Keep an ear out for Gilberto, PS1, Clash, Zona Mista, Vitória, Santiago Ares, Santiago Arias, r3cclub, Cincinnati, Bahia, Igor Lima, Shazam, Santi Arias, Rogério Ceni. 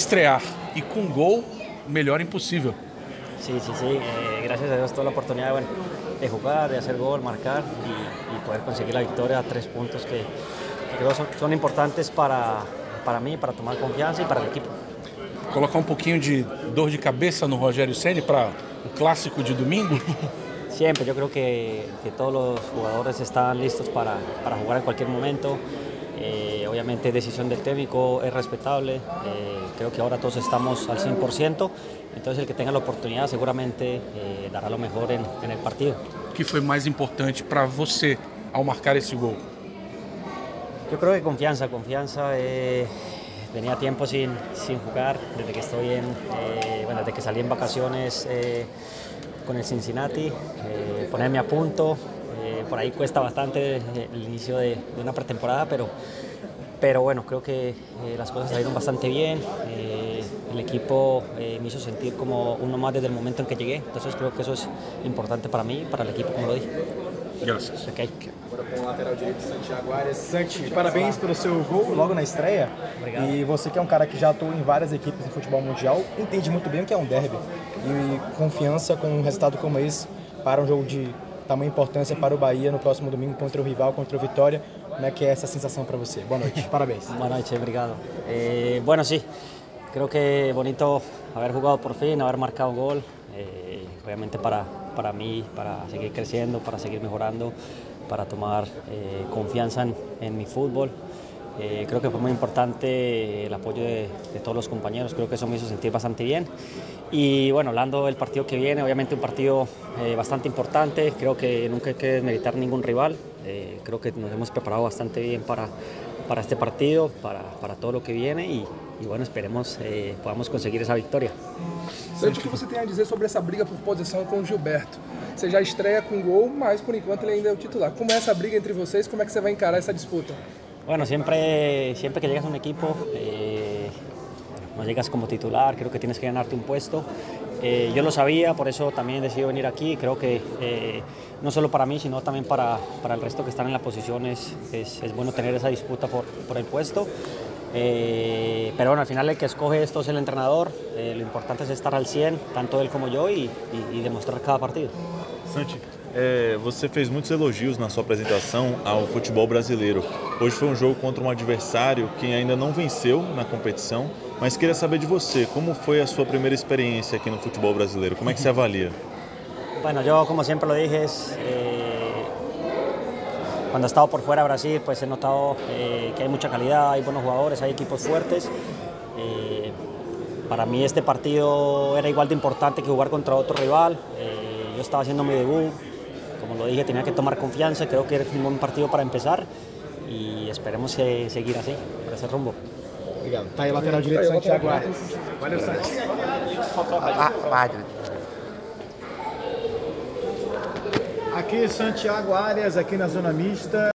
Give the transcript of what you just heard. estrear e com gol, melhor impossível. Sí. Gracias a Dios toda la oportunidad, bueno, de jugar, de hacer gol, marcar y poder conseguir la victoria, 3 puntos que creo son importantes para mí, para tomar confianza y para el equipo. Colocar un poquito de dor de cabeza no Rogério Ceni para el clásico de domingo. Siempre, yo creo que todos los jugadores están listos para jugar en cualquier momento. Obviamente decisión del técnico es respetable, creo que ahora todos estamos al 100%, entonces el que tenga la oportunidad seguramente dará lo mejor en el partido. ¿Qué fue más importante para você al marcar ese gol? Yo creo que confianza. Venía tiempo sin jugar, desde que estoy desde que salí en vacaciones con el Cincinnati, ponerme a punto. Por ahí cuesta bastante el inicio de una pretemporada, pero bueno, creo que las cosas salieron bastante bien. El equipo me hizo sentir como uno más desde el momento en que llegué, entonces creo que eso es importante para mí, para el equipo, como lo dije. Gracias. Okay. Agora com o lateral direito, Santiago Ares. Santi, parabéns pelo seu gol logo na estreia. Obrigado. E você que é um cara que já atuou em várias equipes de futebol mundial, entende muito bem o que é um derby. E confiança com um resultado como esse para um jogo de tamanha importância para o Bahia no próximo domingo contra o rival, contra o Vitória. Como é que é essa sensação para você? Boa noite, parabéns. Boa noite, obrigado. Bueno, sí, creo que bonito haber jugado por fin, haber marcado gol. Obviamente para mí, para seguir creciendo, para seguir mejorando, para tomar confianza en mi fútbol. Creo que fue muy importante el apoyo de todos los compañeros, creo que eso me hizo sentir bastante bien. Y bueno, hablando del partido que viene, obviamente un partido bastante importante, creo que nunca hay que desmeritar ningún rival, creo que nos hemos preparado bastante bien para este partido, para todo lo que viene y bueno, esperemos podamos conseguir esa victoria. Santi, o que você tem a dizer sobre essa briga por posição com o Gilberto? Você já estreia com gol, mas por enquanto ele ainda é o titular. Como é essa briga entre vocês? Como é que você vai encarar essa disputa? Bueno, siempre que llegas a un equipo, no llegas como titular, creo que tienes que ganarte un puesto. Yo lo sabía, por eso también decidí venir aquí. Creo que no solo para mí, sino también para el resto que están en la posición es bueno tener esa disputa por el puesto. Pero bueno, al final el que escoge esto es el entrenador. Lo importante es estar al 100, tanto él como yo, y demostrar cada partido. Santi. Você fez muitos elogios na sua apresentação ao futebol brasileiro. Hoje foi um jogo contra um adversário que ainda não venceu na competição, mas queria saber de você, como foi a sua primeira experiência aqui no futebol brasileiro? Como é que você avalia? Bueno, yo como siempre lo dije, cuando he estado por fuera de Brasil, pues he notado que hay mucha calidad, hay buenos jugadores, hay equipos fuertes. Para mí este partido era igual de importante que jugar contra otro rival. Yo estaba haciendo mi debut. Como lo dije, tenía que tomar confianza, creo que era un buen partido para empezar y esperemos seguir así, por ese rumbo. Obrigado. Está aí o lateral direito, Santiago Ares. Valeu, Santi. Aqui Santiago Arias, aqui na Zona Mista.